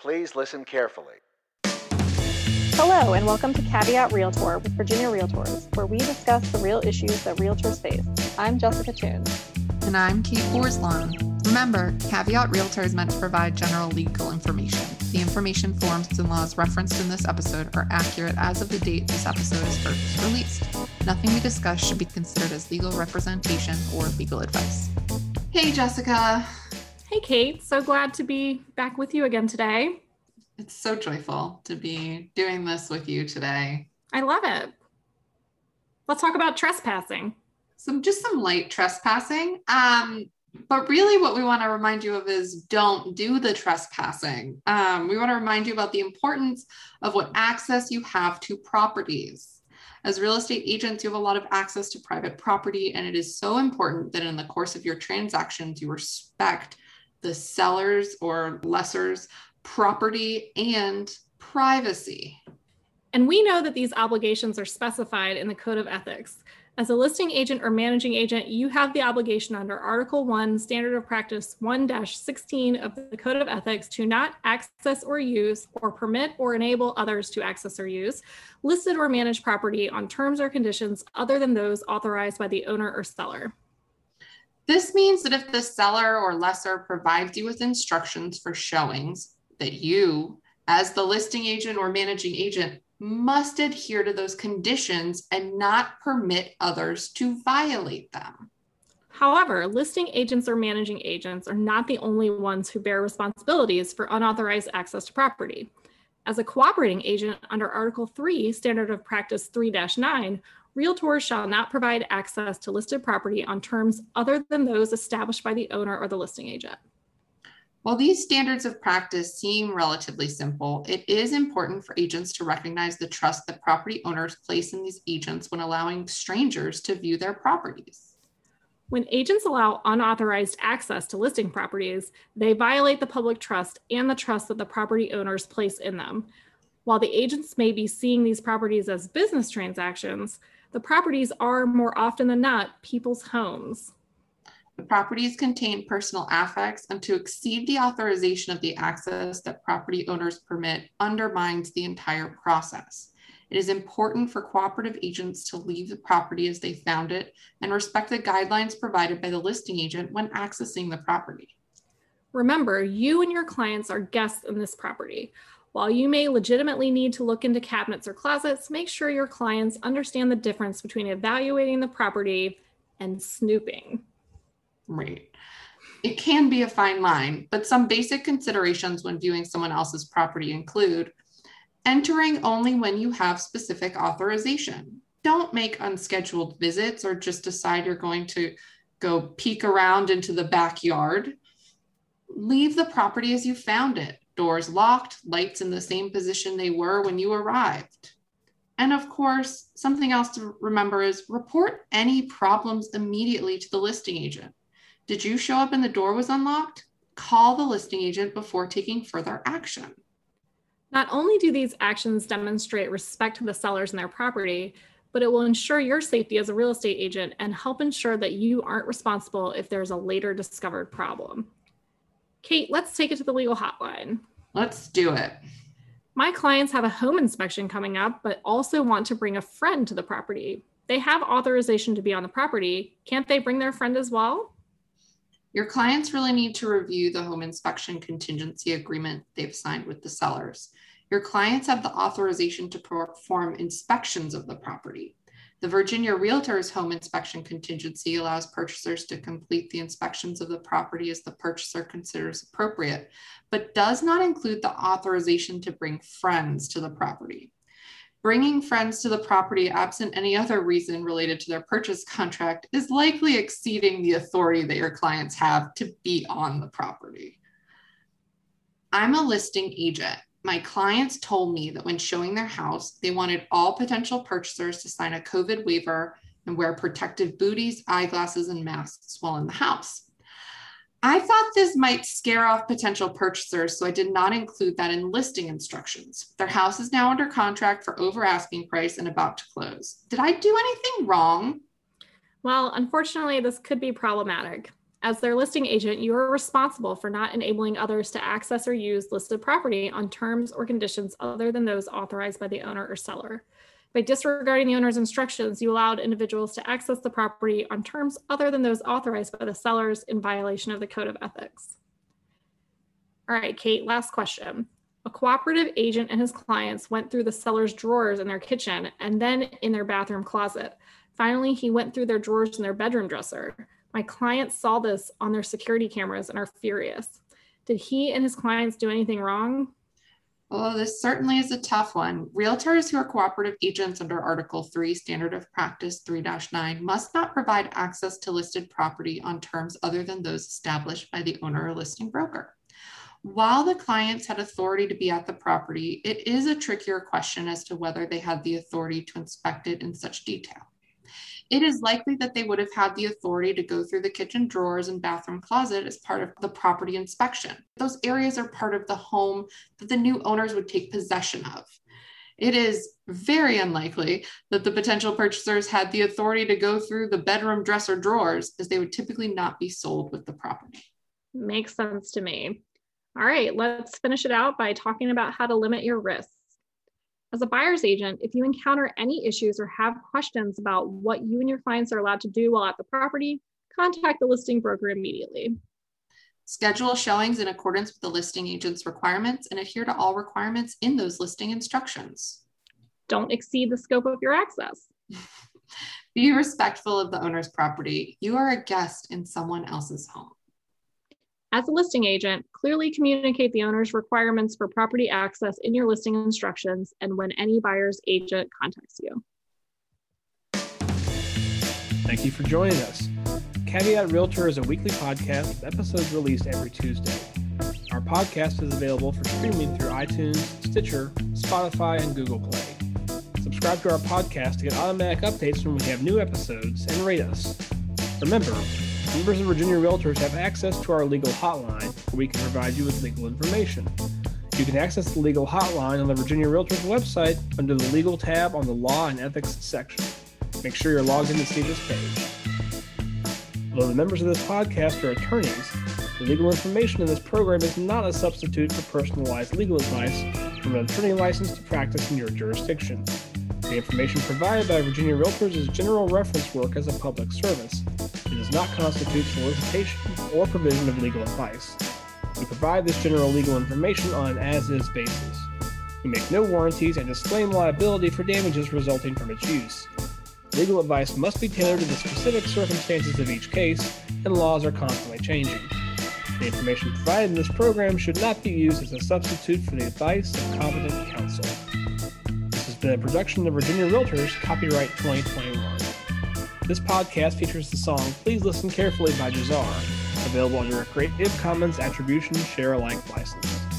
Please listen carefully. Hello, and welcome to Caveat Realtor with Virginia Realtors, where we discuss the real issues that realtors face. I'm Jessica Toon. And I'm Kate Forslund. Remember, Caveat Realtor is meant to provide general legal information. The information, forms, and laws referenced in this episode are accurate as of the date this episode is first released. Nothing we discuss should be considered as legal representation or legal advice. Hey, Jessica. Hey, Kate. So glad to be back with you again today. It's so joyful to be doing this with you today. I love it. Let's talk about trespassing. Just some light trespassing. But really what we want to remind you of is don't do the trespassing. We want to remind you about the importance of what access you have to properties. As real estate agents, you have a lot of access to private property, and it is so important that in the course of your transactions, you respect the seller's or lessor's property and privacy. And we know that these obligations are specified in the Code of Ethics. As a listing agent or managing agent, you have the obligation under Article 1, Standard of Practice 1-16 of the Code of Ethics to not access or use or permit or enable others to access or use listed or managed property on terms or conditions other than those authorized by the owner or seller. This means that if the seller or lessor provides you with instructions for showings, that you, as the listing agent or managing agent, must adhere to those conditions and not permit others to violate them. However, listing agents or managing agents are not the only ones who bear responsibilities for unauthorized access to property. As a cooperating agent under Article 3, Standard of Practice 3-9, realtors shall not provide access to listed property on terms other than those established by the owner or the listing agent. While these standards of practice seem relatively simple, it is important for agents to recognize the trust that property owners place in these agents when allowing strangers to view their properties. When agents allow unauthorized access to listing properties, they violate the public trust and the trust that the property owners place in them. While the agents may be seeing these properties as business transactions, the properties are more often than not people's homes. The properties contain personal affects, and to exceed the authorization of the access that property owners permit undermines the entire process. It is important for cooperative agents to leave the property as they found it and respect the guidelines provided by the listing agent when accessing the property. Remember, you and your clients are guests in this property. While you may legitimately need to look into cabinets or closets, make sure your clients understand the difference between evaluating the property and snooping. Right. It can be a fine line, but some basic considerations when viewing someone else's property include entering only when you have specific authorization. Don't make unscheduled visits or just decide you're going to go peek around into the backyard. Leave the property as you found it. Doors locked, lights in the same position they were when you arrived. And of course, something else to remember is report any problems immediately to the listing agent. Did you show up and the door was unlocked? Call the listing agent before taking further action. Not only do these actions demonstrate respect to the sellers and their property, but it will ensure your safety as a real estate agent and help ensure that you aren't responsible if there's a later discovered problem. Kate, let's take it to the legal hotline. Let's do it. My clients have a home inspection coming up, but also want to bring a friend to the property. They have authorization to be on the property. Can't they bring their friend as well? Your clients really need to review the home inspection contingency agreement they've signed with the sellers. Your clients have the authorization to perform inspections of the property. The Virginia Realtors Home Inspection Contingency allows purchasers to complete the inspections of the property as the purchaser considers appropriate, but does not include the authorization to bring friends to the property. Bringing friends to the property absent any other reason related to their purchase contract is likely exceeding the authority that your clients have to be on the property. I'm a listing agent. My clients told me that when showing their house, they wanted all potential purchasers to sign a COVID waiver and wear protective booties, eyeglasses, and masks while in the house. I thought this might scare off potential purchasers, so I did not include that in listing instructions. Their house is now under contract for over asking price and about to close. Did I do anything wrong? Well, unfortunately, this could be problematic. As their listing agent, you are responsible for not enabling others to access or use listed property on terms or conditions other than those authorized by the owner or seller. By disregarding the owner's instructions, you allowed individuals to access the property on terms other than those authorized by the sellers in violation of the Code of Ethics. All right, Kate, last question. A cooperative agent and his clients went through the seller's drawers in their kitchen and then in their bathroom closet. Finally, he went through their drawers in their bedroom dresser. My clients saw this on their security cameras and are furious. Did he and his clients do anything wrong? Well, this certainly is a tough one. Realtors who are cooperative agents under Article 3, Standard of Practice 3-9, must not provide access to listed property on terms other than those established by the owner or listing broker. While the clients had authority to be at the property, it is a trickier question as to whether they had the authority to inspect it in such detail. It is likely that they would have had the authority to go through the kitchen drawers and bathroom closet as part of the property inspection. Those areas are part of the home that the new owners would take possession of. It is very unlikely that the potential purchasers had the authority to go through the bedroom dresser drawers, as they would typically not be sold with the property. Makes sense to me. All right, let's finish it out by talking about how to limit your risk. As a buyer's agent, if you encounter any issues or have questions about what you and your clients are allowed to do while at the property, contact the listing broker immediately. Schedule showings in accordance with the listing agent's requirements and adhere to all requirements in those listing instructions. Don't exceed the scope of your access. Be respectful of the owner's property. You are a guest in someone else's home. As a listing agent, clearly communicate the owner's requirements for property access in your listing instructions and when any buyer's agent contacts you. Thank you for joining us. Caveat Realtor is a weekly podcast with episodes released every Tuesday. Our podcast is available for streaming through iTunes, Stitcher, Spotify, and Google Play. Subscribe to our podcast to get automatic updates when we have new episodes and rate us. Remember, members of Virginia Realtors have access to our legal hotline, where we can provide you with legal information. You can access the legal hotline on the Virginia Realtors website under the Legal tab on the Law and Ethics section. Make sure you're logged in to see this page. Although the members of this podcast are attorneys, the legal information in this program is not a substitute for personalized legal advice from an attorney licensed to practice in your jurisdiction. The information provided by Virginia Realtors is general reference work as a public service. It does not constitute solicitation or provision of legal advice. We provide this general legal information on an as-is basis. We make no warranties and disclaim liability for damages resulting from its use. Legal advice must be tailored to the specific circumstances of each case, and laws are constantly changing. The information provided in this program should not be used as a substitute for the advice of competent counsel. The production of Virginia Realtors, copyright 2021. This podcast features the song Please Listen Carefully by Jazar, available under a Creative Commons Attribution Share Alike license.